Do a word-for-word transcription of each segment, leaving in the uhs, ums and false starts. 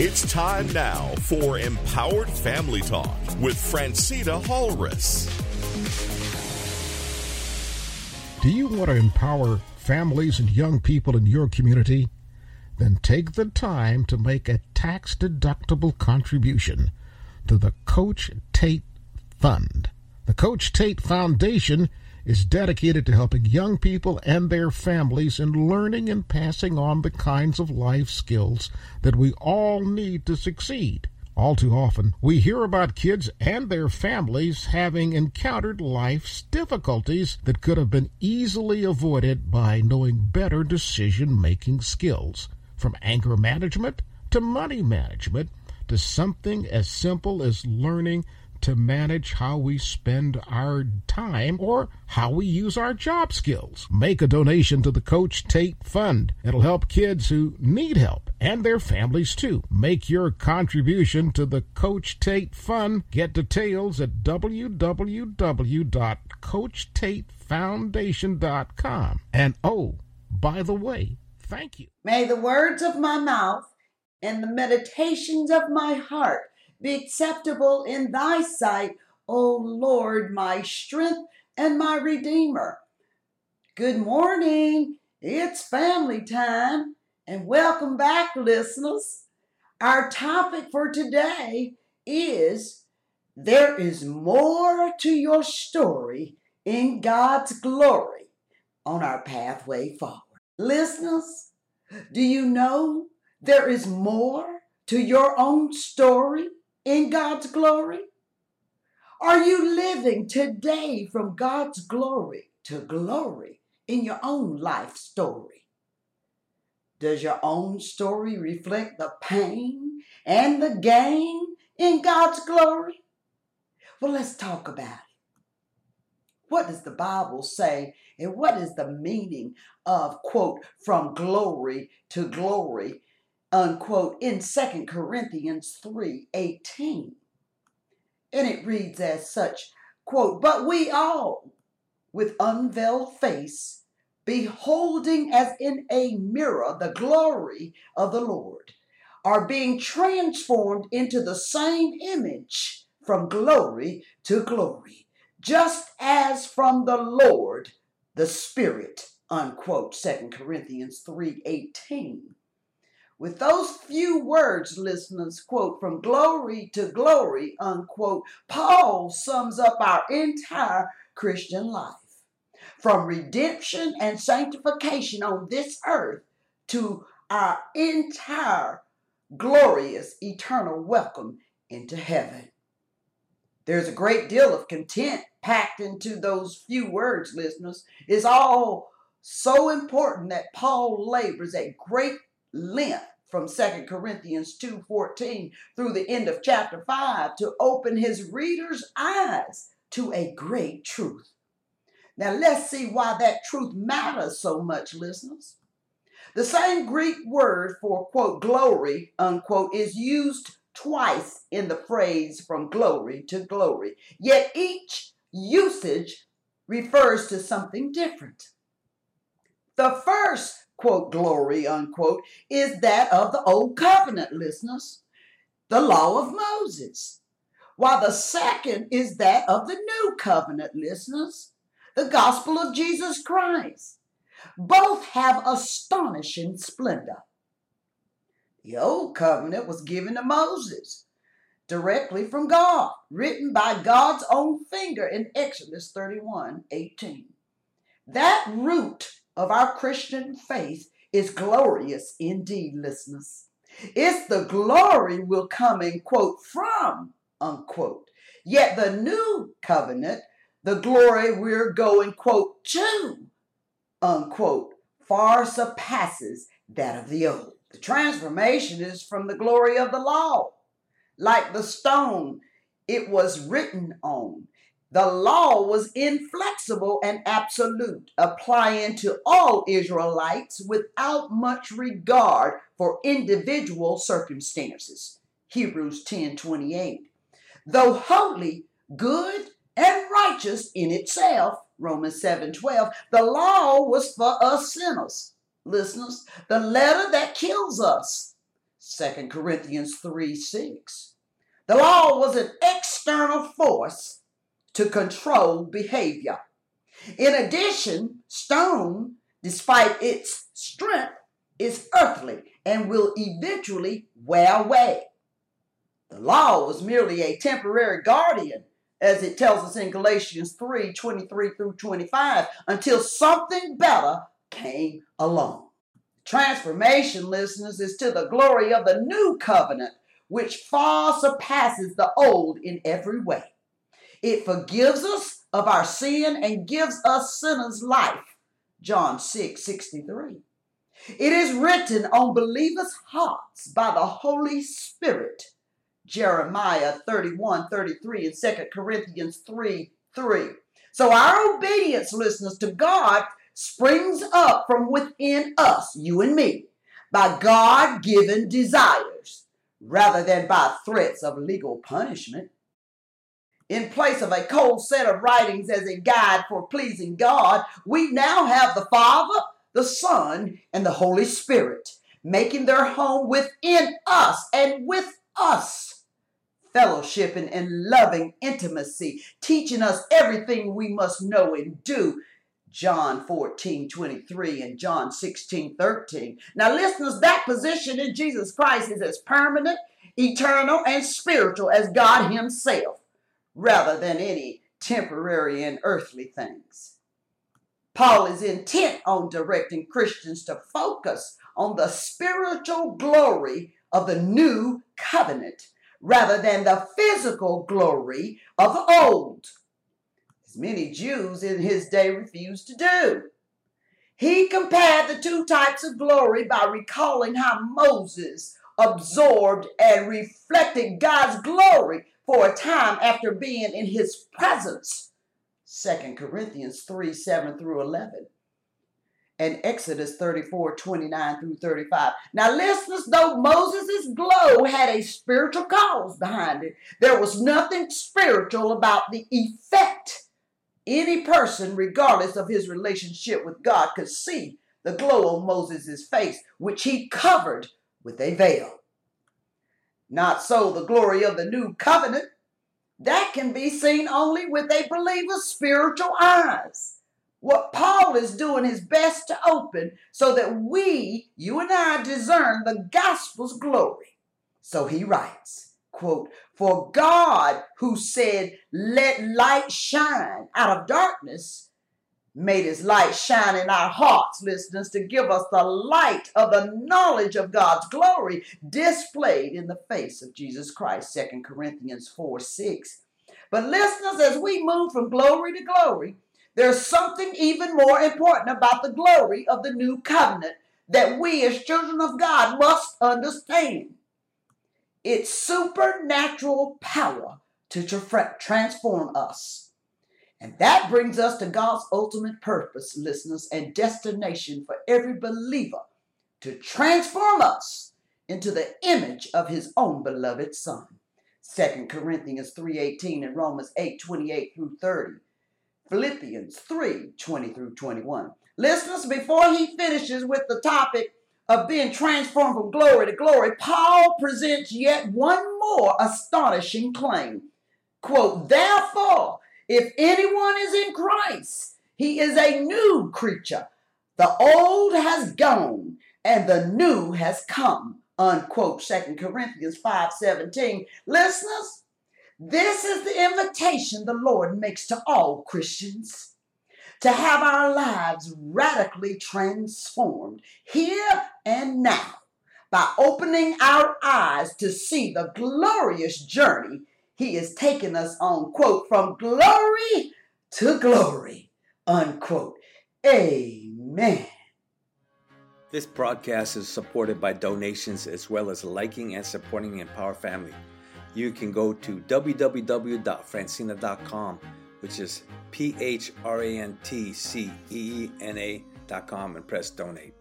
It's time now for Empowered Family Talk with Phrantceena Hales. Do you want to empower families and young people in your community? Then take the time to make a tax-deductible contribution to the Coach Tate Fund. The Coach Tate Foundation is dedicated to helping young people and their families in learning and passing on the kinds of life skills that we all need to succeed. All too often, we hear about kids and their families having encountered life's difficulties that could have been easily avoided by knowing better decision-making skills, from anger management to money management to something as simple as learning to manage how we spend our time or how we use our job skills. Make a donation to the Coach Tate Fund. It'll help kids who need help and their families too. Make your contribution to the Coach Tate Fund. Get details at w w w dot coach tate foundation dot com. And oh, by the way, thank you. May the words of my mouth and the meditations of my heart be acceptable in thy sight, O Lord, my strength and my redeemer. Good morning. It's family time. And welcome back, listeners. Our topic for today is, there is more to your story in God's glory on our pathway forward. Listeners, do you know there is more to your own story in God's glory? Are you living today from God's glory to glory in your own life story? Does your own story reflect the pain and the gain in God's glory? Well, let's talk about it. What does the Bible say, and what is the meaning of, quote, from glory to glory, unquote, in Second Corinthians three eighteen. And it reads as such, quote, but we all, with unveiled face, beholding as in a mirror the glory of the Lord, are being transformed into the same image from glory to glory, just as from the Lord the Spirit, unquote, Second Corinthians three eighteen. With those few words, listeners, quote, from glory to glory, unquote, Paul sums up our entire Christian life. From redemption and sanctification on this earth to our entire glorious eternal welcome into heaven. There's a great deal of content packed into those few words, listeners. It's all so important that Paul labors at great length from Second Corinthians two fourteen through the end of chapter five to open his readers' eyes to a great truth. Now let's see why that truth matters so much, listeners. The same Greek word for, quote, glory, unquote, is used twice in the phrase from glory to glory, yet each usage refers to something different. The first, quote, glory, unquote, is that of the old covenant, listeners, the law of Moses, while the second is that of the new covenant, listeners, the gospel of Jesus Christ. Both have astonishing splendor. The old covenant was given to Moses directly from God, written by God's own finger in Exodus thirty-one eighteen. That root of our Christian faith is glorious indeed, listeners. It's the glory will come in, quote, from, unquote. Yet the new covenant, the glory we're going, quote, to, unquote, far surpasses that of the old. The transformation is from the glory of the law. Like the stone it was written on, the law was inflexible and absolute, applying to all Israelites without much regard for individual circumstances. Hebrews ten twenty-eight. Though holy, good, and righteous in itself, Romans seven twelve, the law was for us sinners. Listeners, the letter that kills us, Second Corinthians three six. The law was an external force to control behavior. In addition, stone, despite its strength, is earthly and will eventually wear away. The law was merely a temporary guardian, as it tells us in Galatians three twenty-three through twenty-five, until something better came along. Transformation, listeners, is to the glory of the new covenant, which far surpasses the old in every way. It forgives us of our sin and gives us sinners life, John six sixty-three. It is written on believers' hearts by the Holy Spirit, Jeremiah thirty-one thirty-three and Second Corinthians three three. So our obedience, listeners, to God springs up from within us, you and me, by God-given desires, rather than by threats of legal punishment. In place of a cold set of writings as a guide for pleasing God, we now have the Father, the Son, and the Holy Spirit making their home within us and with us, fellowshipping and loving intimacy, teaching us everything we must know and do, John fourteen twenty-three and John sixteen thirteen. Now, listeners, that position in Jesus Christ is as permanent, eternal, and spiritual as God himself, rather than any temporary and earthly things. Paul is intent on directing Christians to focus on the spiritual glory of the new covenant, rather than the physical glory of the old, as many Jews in his day refused to do. He compared the two types of glory by recalling how Moses absorbed and reflected God's glory for a time after being in his presence, Second Corinthians three seven through eleven, and Exodus thirty-four twenty-nine through thirty-five. Now, listeners, though Moses' glow had a spiritual cause behind it, there was nothing spiritual about the effect. Any person, regardless of his relationship with God, could see the glow on Moses' face, which he covered with a veil. Not so the glory of the new covenant. That can be seen only with a believer's spiritual eyes. What Paul is doing his best to open so that we, you and I, discern the gospel's glory. So he writes, quote, "For God, who said, 'Let light shine out of darkness,' made his light shine in our hearts," listeners, to give us the light of the knowledge of God's glory displayed in the face of Jesus Christ, Second Corinthians four six. But listeners, as we move from glory to glory, there's something even more important about the glory of the new covenant that we as children of God must understand. Its supernatural power to tra- transform us. And that brings us to God's ultimate purpose, listeners, and destination for every believer: to transform us into the image of his own beloved Son. Second Corinthians three eighteen and Romans eight twenty-eight through thirty. Philippians three twenty through twenty-one. Listeners, before he finishes with the topic of being transformed from glory to glory, Paul presents yet one more astonishing claim. Quote, "Therefore, if anyone is in Christ, he is a new creature. The old has gone and the new has come." Unquote. Second Corinthians five seventeen. Listeners, this is the invitation the Lord makes to all Christians: to have our lives radically transformed here and now by opening our eyes to see the glorious journey he is taking us on, quote, "from glory to glory," unquote. Amen. This broadcast is supported by donations as well as liking and supporting Empower Family. You can go to w w w dot phrantceena dot com, which is P H R A N T C E E N A dot com, and press donate.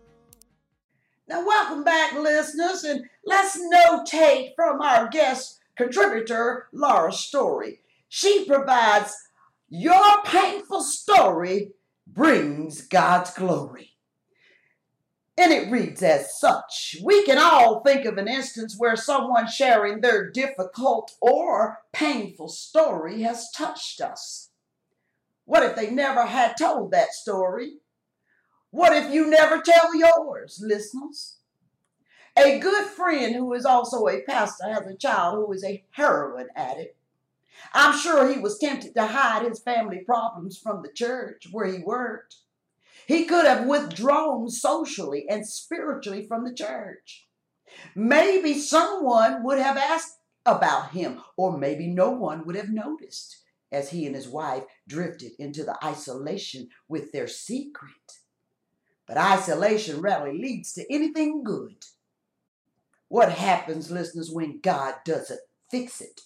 Now, welcome back, listeners, and let's notate from our guest contributor, Laura Story. She provides, "Your painful story brings God's glory." and it reads as such. We can all think of an instance where someone sharing their difficult or painful story has touched us. What if they never had told that story? What if you never tell yours, listeners? A good friend who is also a pastor has a child who is a heroin addict. I'm sure he was tempted to hide his family problems from the church where he worked. He could have withdrawn socially and spiritually from the church. Maybe someone would have asked about him, or maybe no one would have noticed as he and his wife drifted into the isolation with their secret. But isolation rarely leads to anything good. What happens, listeners, when God doesn't fix it?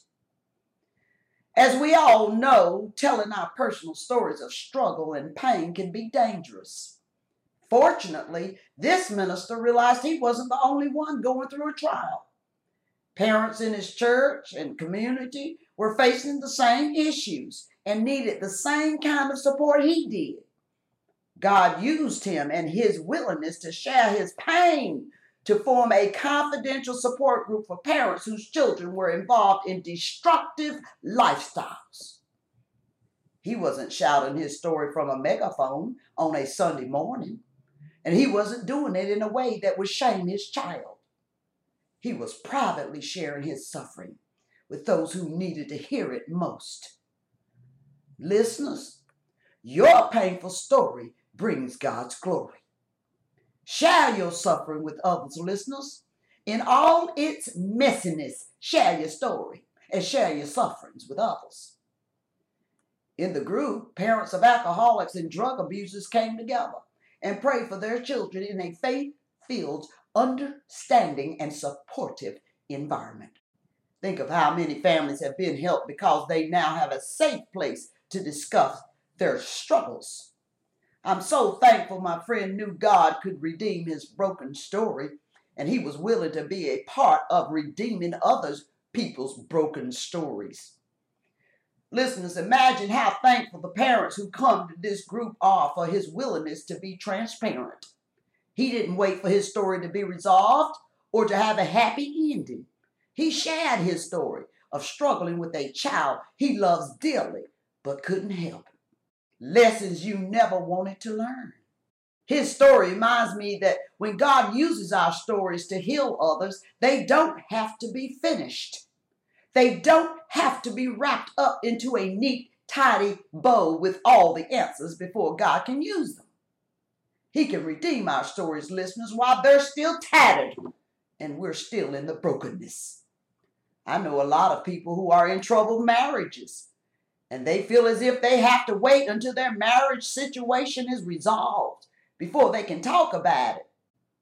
As we all know, telling our personal stories of struggle and pain can be dangerous. Fortunately, this minister realized he wasn't the only one going through a trial. Parents in his church and community were facing the same issues and needed the same kind of support he did. God used him and his willingness to share his pain to form a confidential support group for parents whose children were involved in destructive lifestyles. He wasn't shouting his story from a megaphone on a Sunday morning, and he wasn't doing it in a way that would shame his child. He was privately sharing his suffering with those who needed to hear it most. Listeners, your painful story brings God's glory. Share your suffering with others, listeners. In all its messiness, share your story and share your sufferings with others. In the group, parents of alcoholics and drug abusers came together and prayed for their children in a faith-filled, understanding, and supportive environment. Think of how many families have been helped because they now have a safe place to discuss their struggles. I'm so thankful my friend knew God could redeem his broken story, and he was willing to be a part of redeeming other people's broken stories. Listeners, imagine how thankful the parents who come to this group are for his willingness to be transparent. He didn't wait for his story to be resolved or to have a happy ending. He shared his story of struggling with a child he loves dearly but couldn't help. Lessons you never wanted to learn. His story reminds me that when God uses our stories to heal others, they don't have to be finished. They don't have to be wrapped up into a neat, tidy bow with all the answers before God can use them. He can redeem our stories, listeners, while they're still tattered and we're still in the brokenness. I know a lot of people who are in troubled marriages, and they feel as if they have to wait until their marriage situation is resolved before they can talk about it.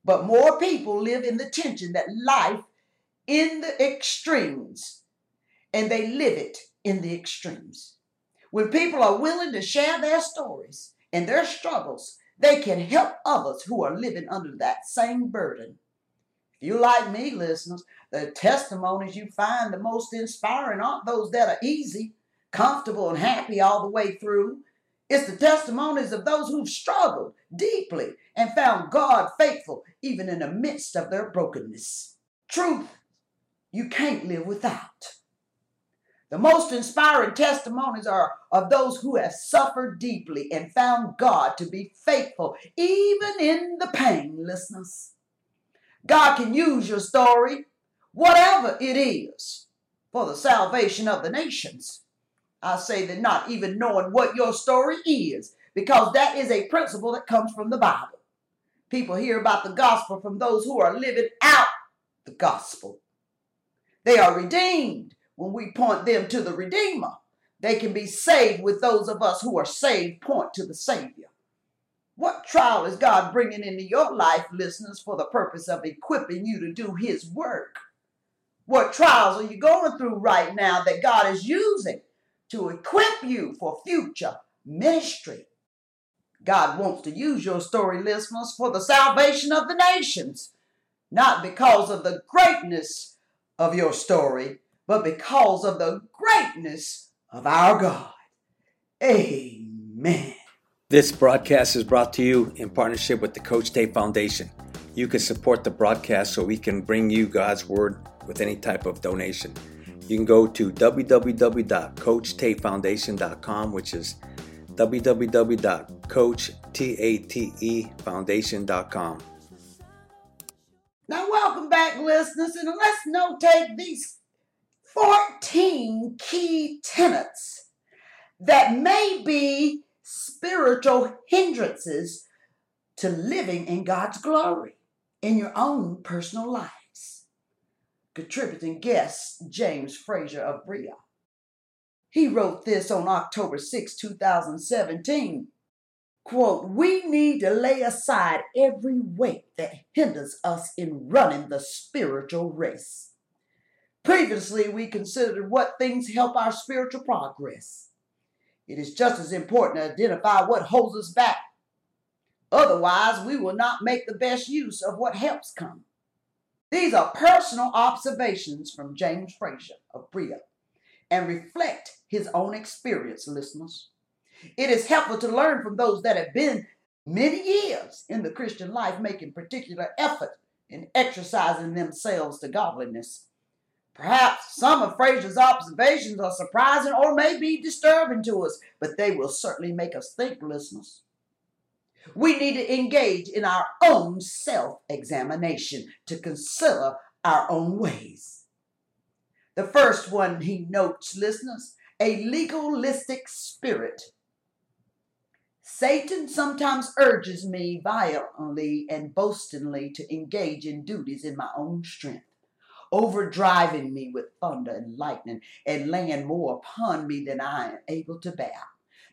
But more people live in the tension that life in the extremes, and they live it in the extremes. When people are willing to share their stories and their struggles, they can help others who are living under that same burden. If you're like me, listeners, the testimonies you find the most inspiring aren't those that are easy, comfortable, and happy all the way through. It's the testimonies of those who've struggled deeply and found God faithful even in the midst of their brokenness. Truth you can't live without. The most inspiring testimonies are of those who have suffered deeply and found God to be faithful even in the pain, listeners. God can use your story, whatever it is, for the salvation of the nations. I say that not even knowing what your story is, because that is a principle that comes from the Bible. People hear about the gospel from those who are living out the gospel. They are redeemed when we point them to the Redeemer. They can be saved with those of us who are saved point to the Savior. What trial is God bringing into your life, listeners, for the purpose of equipping you to do his work? What trials are you going through right now that God is using to equip you for future ministry? God wants to use your story, listeners, for the salvation of the nations, not because of the greatness of your story, but because of the greatness of our God. Amen. This broadcast is brought to you in partnership with the Coach Tate Foundation. you can support the broadcast so we can bring you God's Word with any type of donation. You can go to w w w dot coach tate foundation dot com, which is w w w dot coach tate foundation dot com. Now, welcome back, listeners, and let's notate these fourteen key tenets that may be spiritual hindrances to living in God's glory in your own personal lives. Contributing guest James Fraser of Bria. He wrote this on October sixth, twenty seventeen. Quote, we need to lay aside every weight that hinders us in running the spiritual race. Previously, we considered what things help our spiritual progress. It is just as important to identify what holds us back. Otherwise, we will not make the best use of what helps come. These are personal observations from James Fraser of Bria and reflect his own experience, listeners. It is helpful to learn from those that have been many years in the Christian life, making particular effort in exercising themselves to godliness. Perhaps some of Fraser's observations are surprising or may be disturbing to us, but they will certainly make us think, listeners. We need to engage in our own self-examination to consider our own ways. The first one he notes, listeners, a legalistic spirit. Satan sometimes urges me violently and boastingly to engage in duties in my own strength, overdriving me with thunder and lightning and laying more upon me than I am able to bear.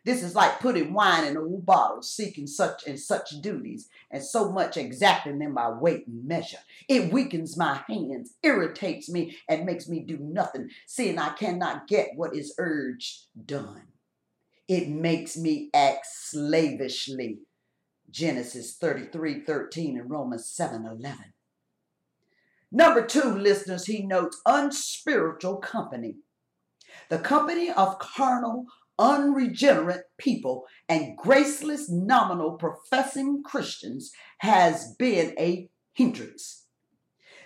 This is like putting wine in old bottles, seeking such and such duties, and so much exacting them by weight and measure. It weakens my hands, irritates me, and makes me do nothing, seeing I cannot get what is urged done. It makes me act slavishly. Genesis thirty-three thirteen and Romans seven eleven. Number two, listeners, he notes unspiritual company. The company of carnal, unregenerate people and graceless, nominal, professing Christians has been a hindrance.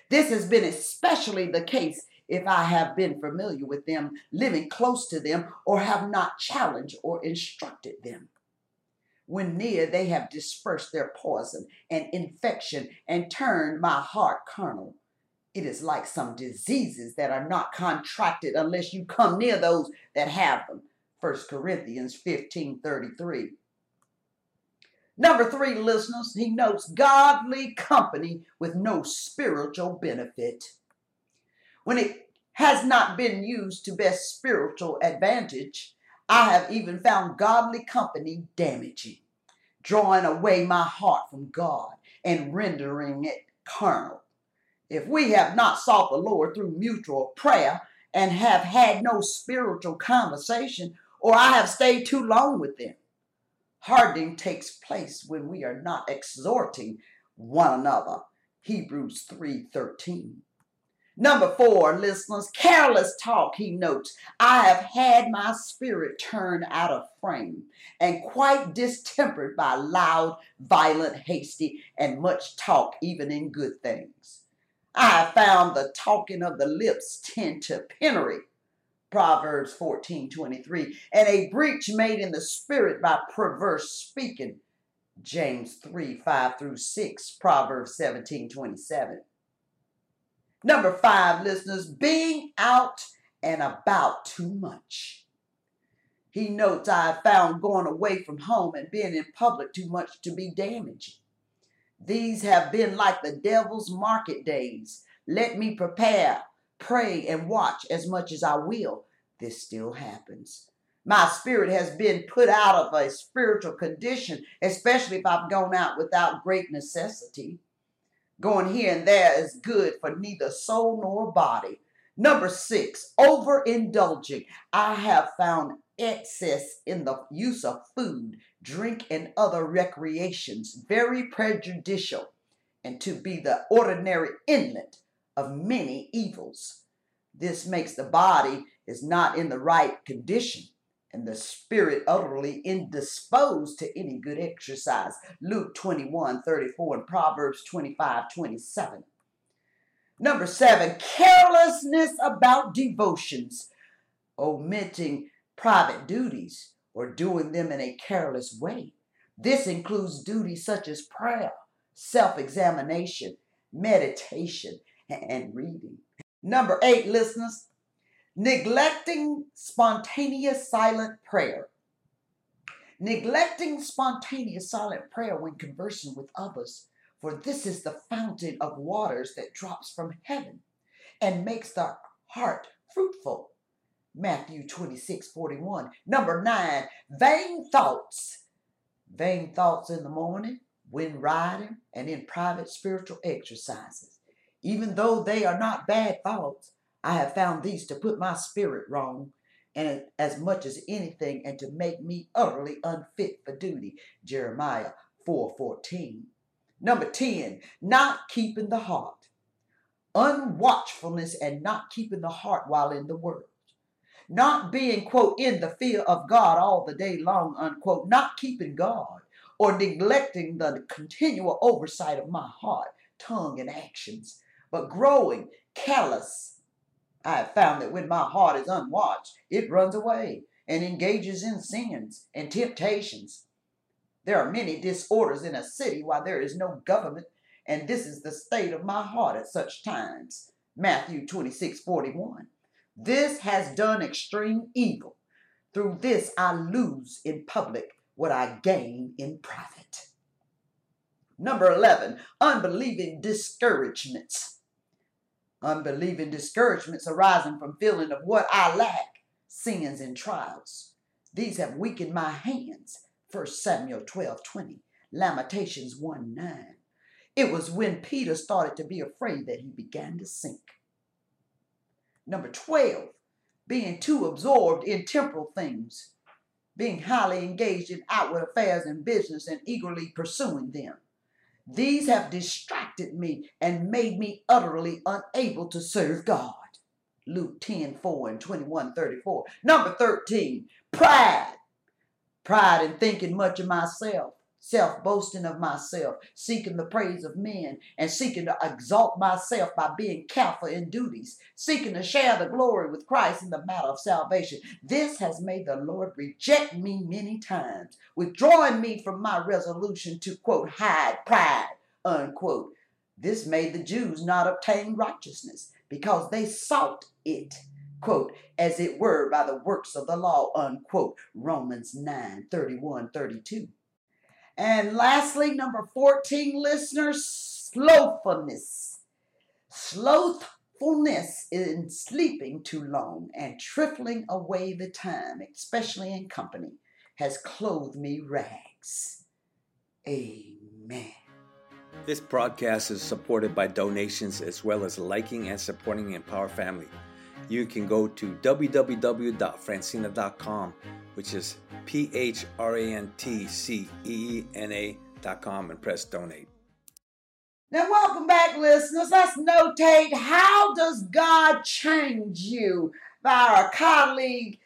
This has been especially the case if I have been familiar with them, living close to them, or have not challenged or instructed them. When near, they have dispersed their poison and infection and turned my heart carnal. It is like some diseases that are not contracted unless you come near those that have them. First Corinthians fifteen thirty-three. Number three, listeners, he notes godly company with no spiritual benefit. When it has not been used to best spiritual advantage, I have even found godly company damaging, drawing away my heart from God and rendering it carnal. If we have not sought the Lord through mutual prayer and have had no spiritual conversation, or I have stayed too long with them. Hardening takes place when we are not exhorting one another. Hebrews three thirteen. Number four, listeners, careless talk, he notes. I have had my spirit turned out of frame and quite distempered by loud, violent, hasty, and much talk, even in good things. I have found the talking of the lips tend to penury. Proverbs fourteen twenty-three, and a breach made in the spirit by perverse speaking. James three five through six, Proverbs seventeen twenty-seven. Number five, listeners, being out and about too much. He notes, I have found going away from home and being in public too much to be damaging. These have been like the devil's market days. Let me prepare, pray, and watch as much as I will. This still happens. My spirit has been put out of a spiritual condition, especially if I've gone out without great necessity. Going here and there is good for neither soul nor body. Number six, overindulging. I have found excess in the use of food, drink, and other recreations very prejudicial and to be the ordinary inlet of many evils. This makes the body is not in the right condition and the spirit utterly indisposed to any good exercise. Luke twenty-one thirty-four and Proverbs twenty-five twenty-seven. Number seven, carelessness about devotions, omitting private duties or doing them in a careless way. This includes duties such as prayer, self-examination, meditation, and reading. Number eight, listeners, neglecting spontaneous silent prayer. Neglecting spontaneous silent prayer when conversing with others, for this is the fountain of waters that drops from heaven and makes the heart fruitful. Matthew twenty-six forty-one. Number nine, vain thoughts. Vain thoughts in the morning, when riding, and in private spiritual exercises. Even though they are not bad thoughts, I have found these to put my spirit wrong and as much as anything, and to make me utterly unfit for duty. Jeremiah four fourteen. Number ten, not keeping the heart. Unwatchfulness and not keeping the heart while in the world. Not being, quote, in the fear of God all the day long, unquote. Not keeping God or neglecting the continual oversight of my heart, tongue, and actions, but growing callous. I have found that when my heart is unwatched, it runs away and engages in sins and temptations. There are many disorders in a city while there is no government, and this is the state of my heart at such times. Matthew twenty-six forty-one. This has done extreme evil. Through this I lose in public what I gain in private. Number eleven, unbelieving discouragements. Unbelieving discouragements arising from feeling of what I lack, sins and trials. These have weakened my hands. First Samuel twelve twenty, Lamentations one nine. It was when Peter started to be afraid that he began to sink. Number twelve, being too absorbed in temporal things, being highly engaged in outward affairs and business and eagerly pursuing them. These have distracted me and made me utterly unable to serve God. Luke ten four and twenty-one thirty-four. Number thirteen, pride. Pride in thinking much of myself, self-boasting of myself, seeking the praise of men, and seeking to exalt myself by being careful in duties, seeking to share the glory with Christ in the matter of salvation. This has made the Lord reject me many times, withdrawing me from my resolution to, quote, hide pride, unquote. This made the Jews not obtain righteousness, because they sought it, quote, as it were by the works of the law, unquote. Romans nine thirty-one thirty-two. And lastly, number fourteen, listeners, slothfulness. Slothfulness in sleeping too long and trifling away the time, especially in company, has clothed me rags. Amen. This broadcast is supported by donations as well as liking and supporting Empower Family. You can go to w w w dot phrantceena dot com, which is P H R A N T C E E N A dot com, and press donate. Now, welcome back, listeners. Let's notate, how does God change you? By our colleague,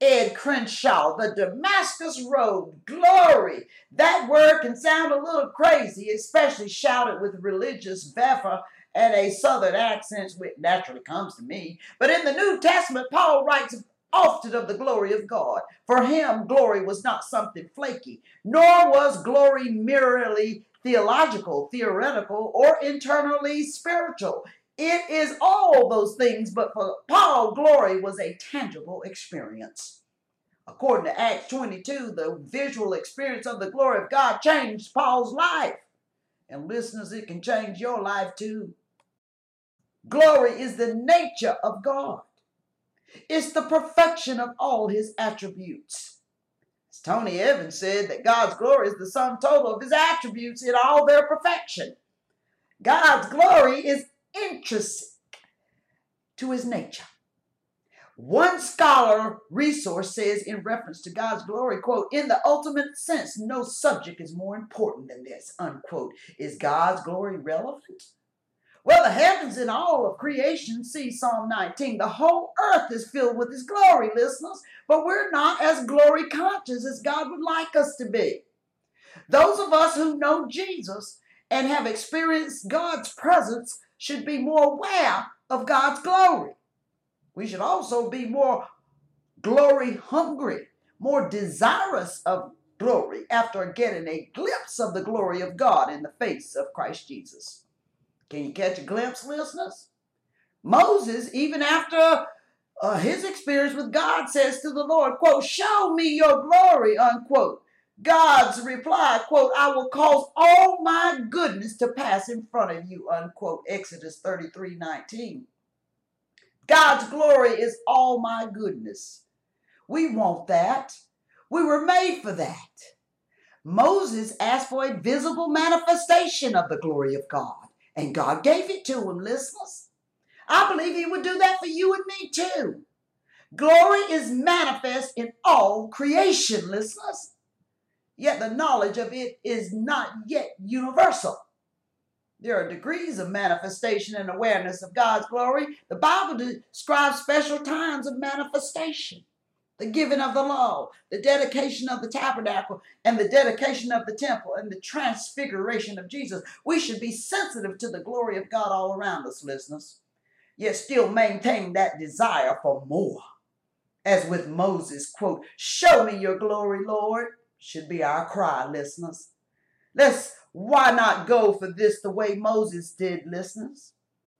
Ed Crenshaw, the Damascus Road, glory. That word can sound a little crazy, especially shouted with religious fervor and a southern accent, which naturally comes to me. But in the New Testament, Paul writes often of the glory of God. For him, glory was not something flaky, nor was glory merely theological, theoretical, or internally spiritual. It is all those things, but for Paul, glory was a tangible experience. According to Acts twenty-two, the visual experience of the glory of God changed Paul's life. And listeners, it can change your life too. Glory is the nature of God. It's the perfection of all his attributes. As Tony Evans said, that God's glory is the sum total of his attributes in all their perfection. God's glory is intrinsic to his nature. One scholar resource says in reference to God's glory, quote, in the ultimate sense, no subject is more important than this, unquote. Is God's glory relevant? Well, the heavens and all of creation, see Psalm nineteen, the whole earth is filled with his glory, listeners, but we're not as glory conscious as God would like us to be. Those of us who know Jesus and have experienced God's presence should be more aware of God's glory. We should also be more glory hungry, more desirous of glory after getting a glimpse of the glory of God in the face of Christ Jesus. Can you catch a glimpse, listeners? Moses, even after uh, his experience with God, says to the Lord, quote, show me your glory, unquote. God's reply, quote, I will cause all my goodness to pass in front of you, unquote, Exodus thirty-three nineteen. God's glory is all my goodness. We want that. We were made for that. Moses asked for a visible manifestation of the glory of God, and God gave it to him, listeners. I believe he would do that for you and me too. Glory is manifest in all creation, listeners. Yet the knowledge of it is not yet universal. There are degrees of manifestation and awareness of God's glory. The Bible describes special times of manifestation. The giving of the law, the dedication of the tabernacle, and the dedication of the temple, and the transfiguration of Jesus. We should be sensitive to the glory of God all around us, listeners, yet still maintain that desire for more. As with Moses, quote, show me your glory, Lord, should be our cry, listeners. Let's, why not go for this the way Moses did, listeners?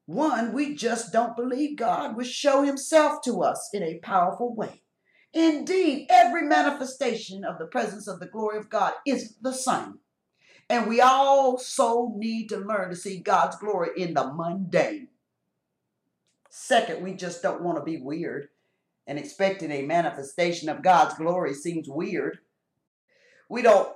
One, we just don't believe God will show himself to us in a powerful way. Indeed, every manifestation of the presence of the glory of God is the same. And we also need to learn to see God's glory in the mundane. Second, we just don't want to be weird, and expecting a manifestation of God's glory seems weird. We don't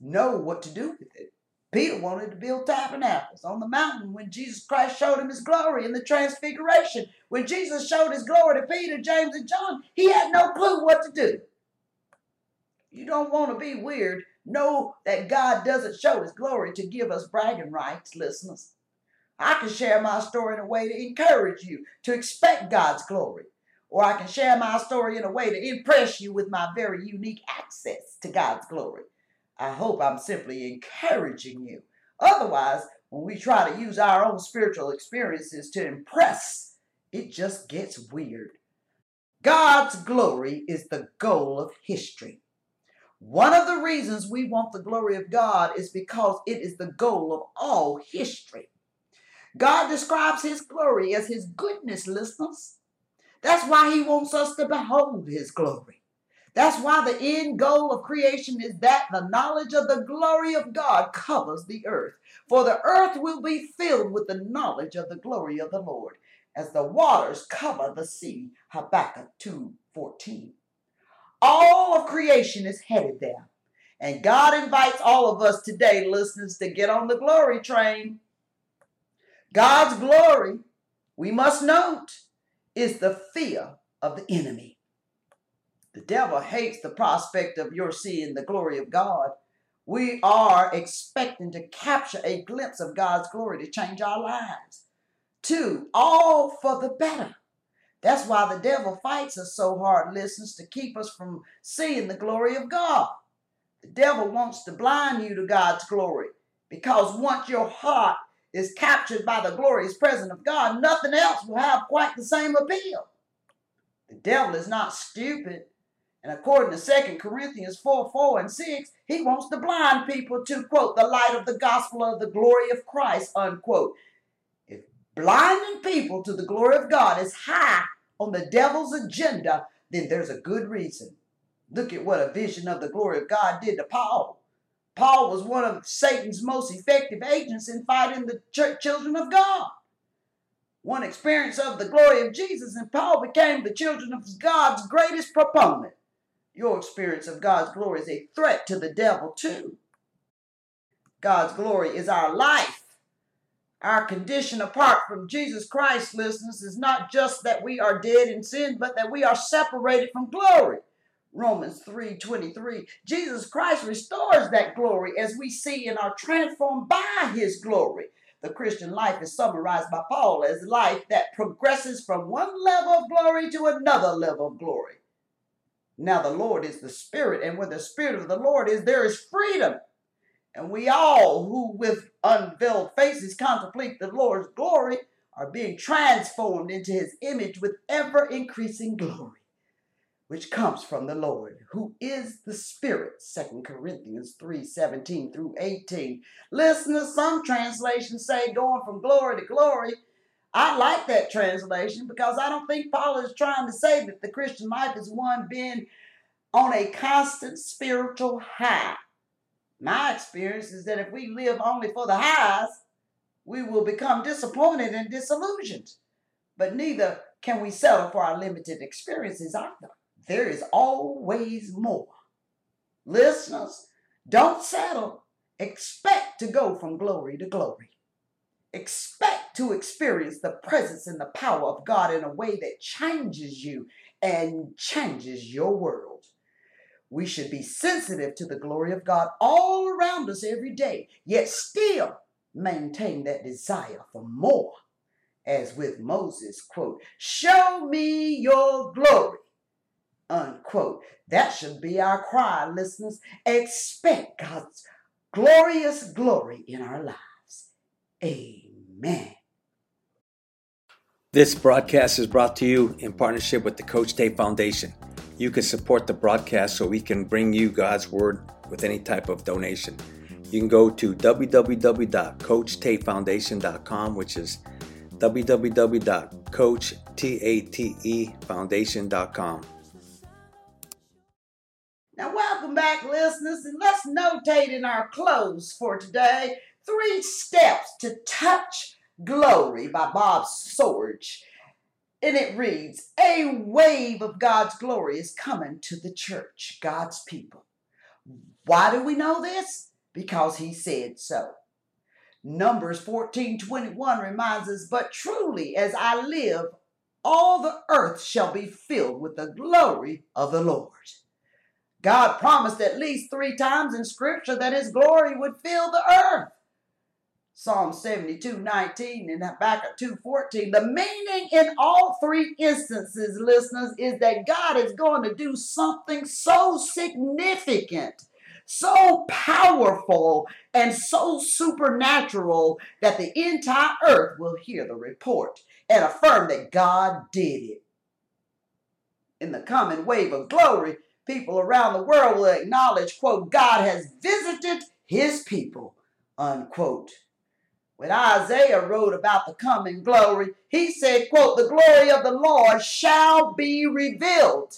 know what to do with it. Peter wanted to build tabernacles on the mountain when Jesus Christ showed him his glory in the transfiguration. When Jesus showed his glory to Peter, James, and John, he had no clue what to do. You don't want to be weird. Know that God doesn't show his glory to give us bragging rights, listeners. I can share my story in a way to encourage you to expect God's glory. Or I can share my story in a way to impress you with my very unique access to God's glory. I hope I'm simply encouraging you. Otherwise, when we try to use our own spiritual experiences to impress, it just gets weird. God's glory is the goal of history. One of the reasons we want the glory of God is because it is the goal of all history. God describes his glory as his goodness, listeners. That's why he wants us to behold his glory. That's why the end goal of creation is that the knowledge of the glory of God covers the earth. For the earth will be filled with the knowledge of the glory of the Lord, as the waters cover the sea, Habakkuk two fourteen. All of creation is headed there. And God invites all of us today, listeners, to get on the glory train. God's glory, we must note, is the fear of the enemy. The devil hates the prospect of your seeing the glory of God. We are expecting to capture a glimpse of God's glory to change our lives. Two, all for the better. That's why the devil fights us so hard, listeners, to keep us from seeing the glory of God. The devil wants to blind you to God's glory, because once your heart is captured by the glorious presence of God, nothing else will have quite the same appeal. The devil is not stupid. And according to Second Corinthians four, four and six, he wants to blind people to, quote, the light of the gospel of the glory of Christ, unquote. If blinding people to the glory of God is high on the devil's agenda, then there's a good reason. Look at what a vision of the glory of God did to Paul. Paul was one of Satan's most effective agents in fighting the ch- children of God. One experience of the glory of Jesus, and Paul became the children of God's greatest proponent. Your experience of God's glory is a threat to the devil too. God's glory is our life. Our condition apart from Jesus Christ, listeners, is not just that we are dead in sin, but that we are separated from glory. Romans three twenty-three. Jesus Christ restores that glory as we see and are transformed by his glory. The Christian life is summarized by Paul as life that progresses from one level of glory to another level of glory. Now the Lord is the Spirit, and where the Spirit of the Lord is, there is freedom. And we all who with unveiled faces contemplate the Lord's glory are being transformed into his image with ever-increasing glory, which comes from the Lord, who is the Spirit. Second Corinthians three, seventeen through eighteen. Listeners, some translations say going from glory to glory. I like that translation because I don't think Paul is trying to say that the Christian life is one being on a constant spiritual high. My experience is that if we live only for the highs, we will become disappointed and disillusioned. But neither can we settle for our limited experiences either. There is always more. Listeners, don't settle. Expect to go from glory to glory. Expect to experience the presence and the power of God in a way that changes you and changes your world. We should be sensitive to the glory of God all around us every day, yet still maintain that desire for more. As with Moses, quote, "Show me your glory," unquote. That should be our cry, listeners. Expect God's glorious glory in our lives. Amen. This broadcast is brought to you in partnership with the Coach Tate Foundation. You can support the broadcast so we can bring you God's Word with any type of donation. You can go to w w w dot coach tate foundation dot com, which is w w w dot coach tate foundation dot com. Now, welcome back, listeners, and let's notate in our close for today three steps to touch glory by Bob Sorge. And it reads, a wave of God's glory is coming to the church, God's people. Why do we know this? Because he said so. Numbers fourteen twenty-one reminds us, but truly as I live, all the earth shall be filled with the glory of the Lord. God promised at least three times in Scripture that his glory would fill the earth. Psalm seventy-two nineteen and Habakkuk two fourteen. The meaning in all three instances, listeners, is that God is going to do something so significant, so powerful, and so supernatural that the entire earth will hear the report and affirm that God did it. In the coming wave of glory, people around the world will acknowledge, quote, God has visited his people, unquote. When Isaiah wrote about the coming glory, he said, quote, the glory of the Lord shall be revealed,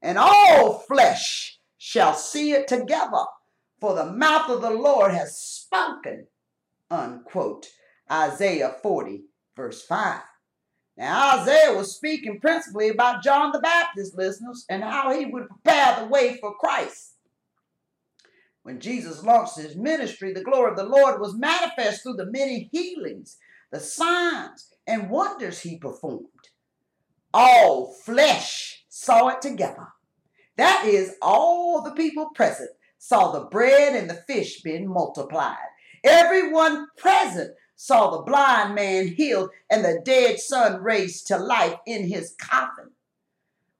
and all flesh shall see it together, for the mouth of the Lord has spoken, unquote. Isaiah forty, verse five. Now, Isaiah was speaking principally about John the Baptist, listeners, and how he would prepare the way for Christ. When Jesus launched his ministry, the glory of the Lord was manifest through the many healings, the signs, and wonders he performed. All flesh saw it together. That is, all the people present saw the bread and the fish being multiplied. Everyone present saw the blind man healed and the dead son raised to life in his coffin.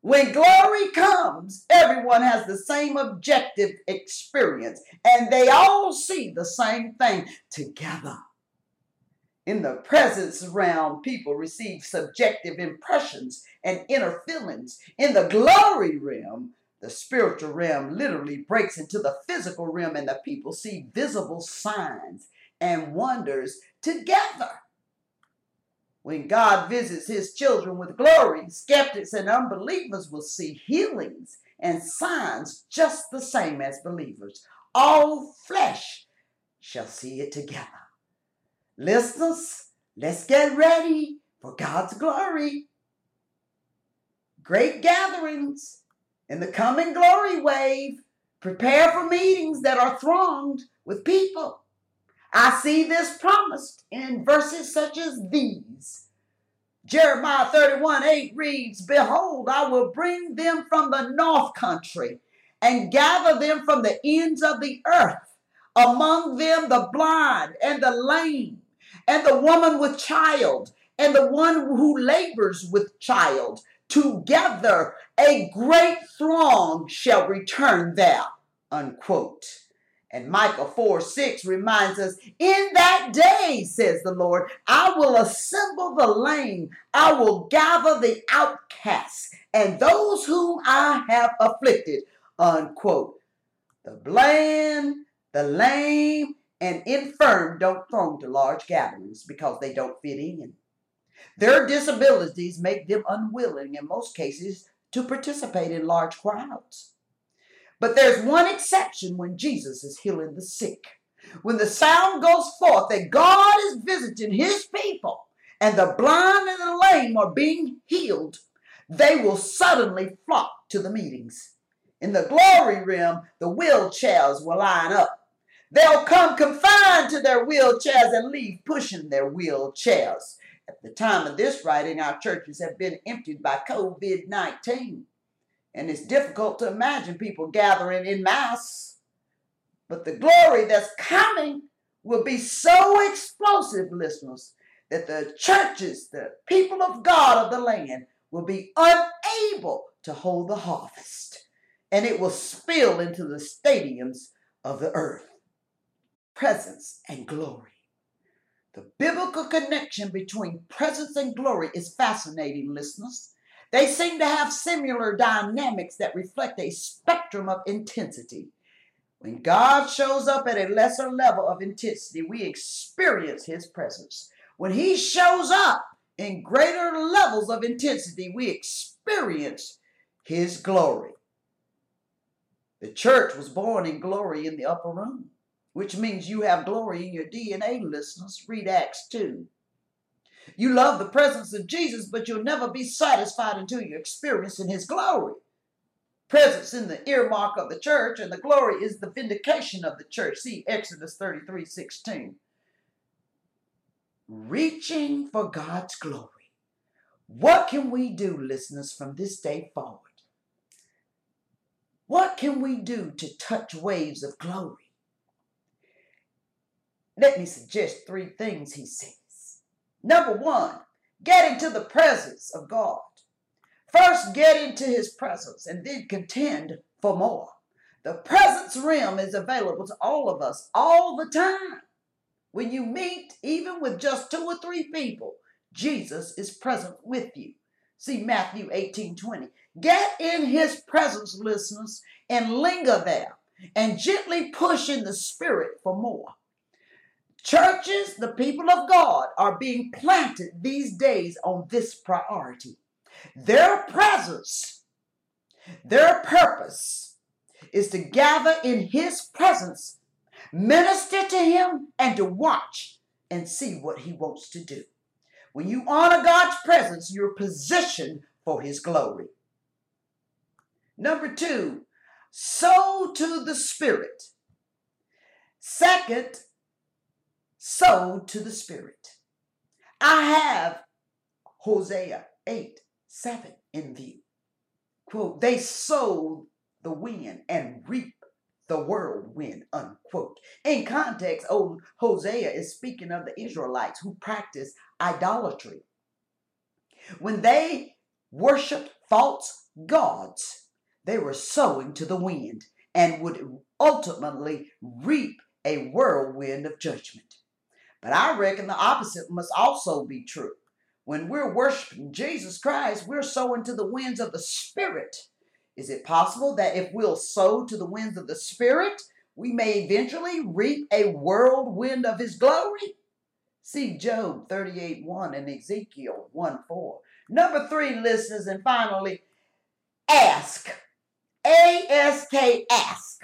When glory comes, everyone has the same objective experience, and they all see the same thing together. In the presence realm, people receive subjective impressions and inner feelings. In the glory realm, the spiritual realm literally breaks into the physical realm, and the people see visible signs and wonders together. When God visits his children with glory, skeptics and unbelievers will see healings and signs just the same as believers. All flesh shall see it together. Listeners, let's get ready for God's glory. Great gatherings. In the coming glory wave, prepare for meetings that are thronged with people. I see this promised in verses such as these. Jeremiah thirty-one eight reads, behold, I will bring them from the north country and gather them from the ends of the earth, among them the blind and the lame, and the woman with child, and the one who labors with child. Together, a great throng shall return there, unquote. And Micah four six reminds us, in that day, says the Lord, I will assemble the lame. I will gather the outcasts and those whom I have afflicted, unquote. The blind, the lame, and infirm don't throng to large gatherings because they don't fit in. Their disabilities make them unwilling, in most cases, to participate in large crowds. But there's one exception when Jesus is healing the sick. When the sound goes forth that God is visiting his people and the blind and the lame are being healed, they will suddenly flock to the meetings. In the glory realm, the wheelchairs will line up. They'll come confined to their wheelchairs and leave pushing their wheelchairs. At the time of this writing, our churches have been emptied by covid nineteen. And it's difficult to imagine people gathering in mass. But the glory that's coming will be so explosive, listeners, that the churches, the people of God of the land, will be unable to hold the harvest. And it will spill into the stadiums of the earth. Presence and glory. The biblical connection between presence and glory is fascinating, listeners. They seem to have similar dynamics that reflect a spectrum of intensity. When God shows up at a lesser level of intensity, we experience his presence. When he shows up in greater levels of intensity, we experience his glory. The church was born in glory in the upper room, which means you have glory in your D N A, listeners. Read Acts two. You love the presence of Jesus, but you'll never be satisfied until you experience in his glory. Presence in the earmark of the church, and the glory is the vindication of the church. See Exodus thirty-three sixteen. Reaching for God's glory. What can we do, listeners, from this day forward? What can we do to touch waves of glory? Let me suggest three things, he said. Number one, get into the presence of God. First, get into his presence and then contend for more. The presence realm is available to all of us all the time. When you meet, even with just two or three people, Jesus is present with you. See Matthew eighteen twenty. Get in his presence, listeners, and linger there and gently push in the spirit for more. Churches, the people of God, are being planted these days on this priority. Their presence, their purpose is to gather in his presence, minister to him, and to watch and see what he wants to do. When you honor God's presence, you're positioned for his glory. Number two, sow to the Spirit. Second, sow to the Spirit. I have Hosea eight seven in view. Quote, they sowed the wind and reap the whirlwind, unquote. In context, old Hosea is speaking of the Israelites who practiced idolatry. When they worshiped false gods, they were sowing to the wind and would ultimately reap a whirlwind of judgment. But I reckon the opposite must also be true. When we're worshiping Jesus Christ, we're sowing to the winds of the Spirit. Is it possible that if we'll sow to the winds of the Spirit, we may eventually reap a whirlwind of his glory? See Job thirty-eight one and Ezekiel one four. Number three, listeners, and finally, ask. A S K, ask.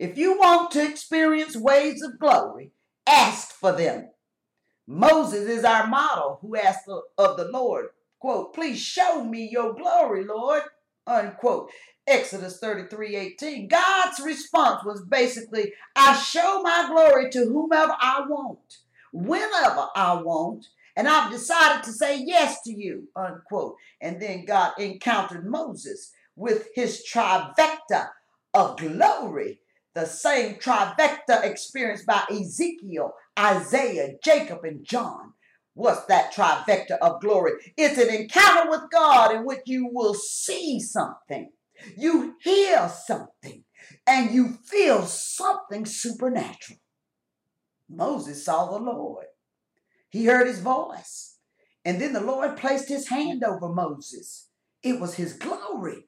If you want to experience waves of glory, ask for them. Moses is our model who asked of the Lord, quote, please show me your glory, Lord, unquote. Exodus thirty-three eighteen. God's response was basically, I show my glory to whomever I want, whenever I want, and I've decided to say yes to you, unquote. And then God encountered Moses with his trifecta of glory the same trifecta experienced by Ezekiel, Isaiah, Jacob, and John. What's that trifecta of glory? It's an encounter with God in which you will see something, you hear something, and you feel something supernatural. Moses saw the Lord. He heard his voice. And then the Lord placed his hand over Moses. It was his glory.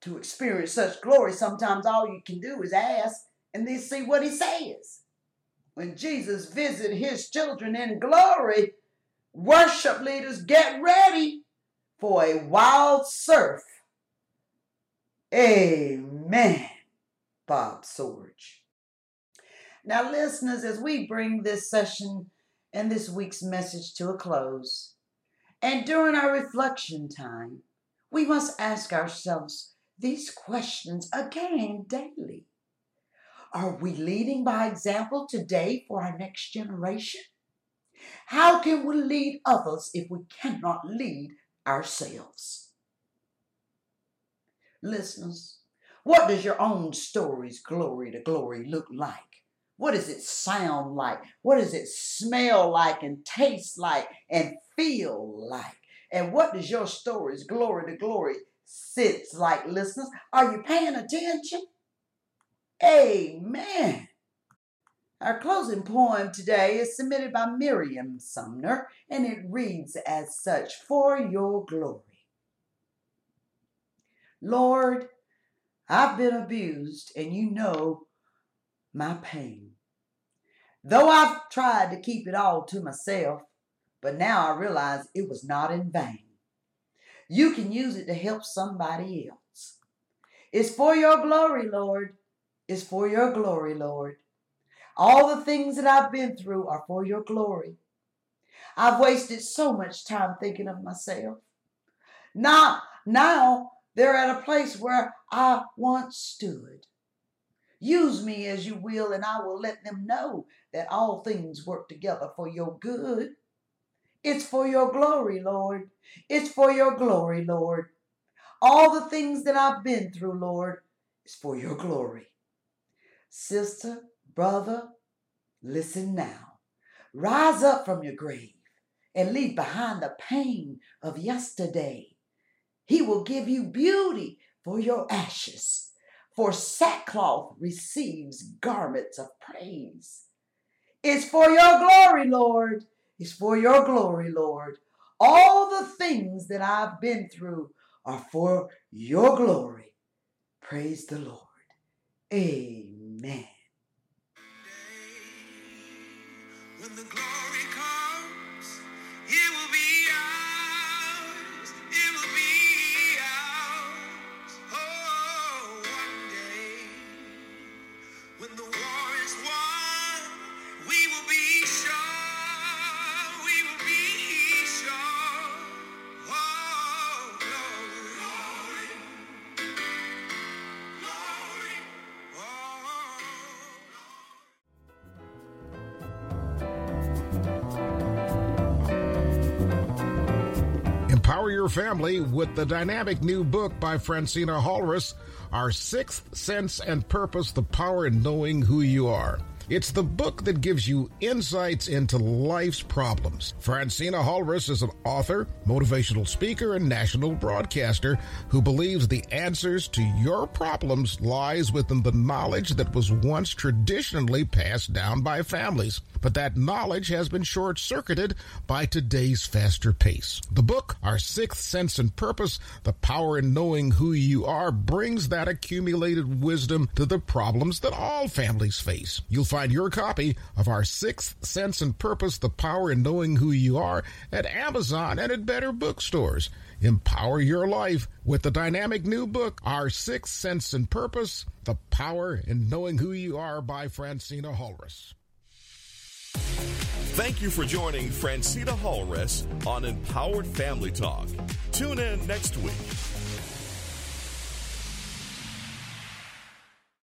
To experience such glory, sometimes all you can do is ask and then see what he says. When Jesus visited his children in glory, worship leaders, get ready for a wild surf. Amen. Bob Sorge. Now, listeners, as we bring this session and this week's message to a close, and during our reflection time, we must ask ourselves these questions again daily. Are we leading by example today for our next generation? How can we lead others if we cannot lead ourselves? Listeners, what does your own story's glory to glory look like? What does it sound like? What does it smell like and taste like and feel like? And what does your story's glory to glory sits like, listeners? Are you paying attention? Amen. Our closing poem today is submitted by Miriam Sumner, and it reads as such: For Your Glory. Lord, I've been abused, and you know my pain. Though I've tried to keep it all to myself, but now I realize it was not in vain. You can use it to help somebody else. It's for your glory, Lord. It's for your glory, Lord. All the things that I've been through are for your glory. I've wasted so much time thinking of myself. Now, now they're at a place where I once stood. Use me as you will, and I will let them know that all things work together for your good. It's for your glory, Lord. It's for your glory, Lord. All the things that I've been through, Lord, is for your glory. Sister, brother, listen now. Rise up from your grave and leave behind the pain of yesterday. He will give you beauty for your ashes, for sackcloth receives garments of praise. It's for your glory, Lord. It's for your glory, Lord. All the things that I've been through are for your glory. Praise the Lord. Amen. When the glory comes, it will be ours. It will be ours. Oh, one day, when the war is won, we will be sure. Empower your family with the dynamic new book by Phrantceena Hales, Our Sixth Sense and Purpose, The Power in Knowing Who You Are. It's the book that gives you insights into life's problems. Phrantceena Hales is an author, motivational speaker, and national broadcaster who believes the answers to your problems lies within the knowledge that was once traditionally passed down by families. But that knowledge has been short-circuited by today's faster pace. The book, Our Sixth Sense and Purpose, The Power in Knowing Who You Are, brings that accumulated wisdom to the problems that all families face. You'll find your copy of Our Sixth Sense and Purpose, The Power in Knowing Who You Are at Amazon and at better bookstores. Empower your life with the dynamic new book, Our Sixth Sense and Purpose, The Power in Knowing Who You Are by Phrantceena Hales. Thank you for joining Phrantceena Hales on Empowered Family Talk. Tune in next week.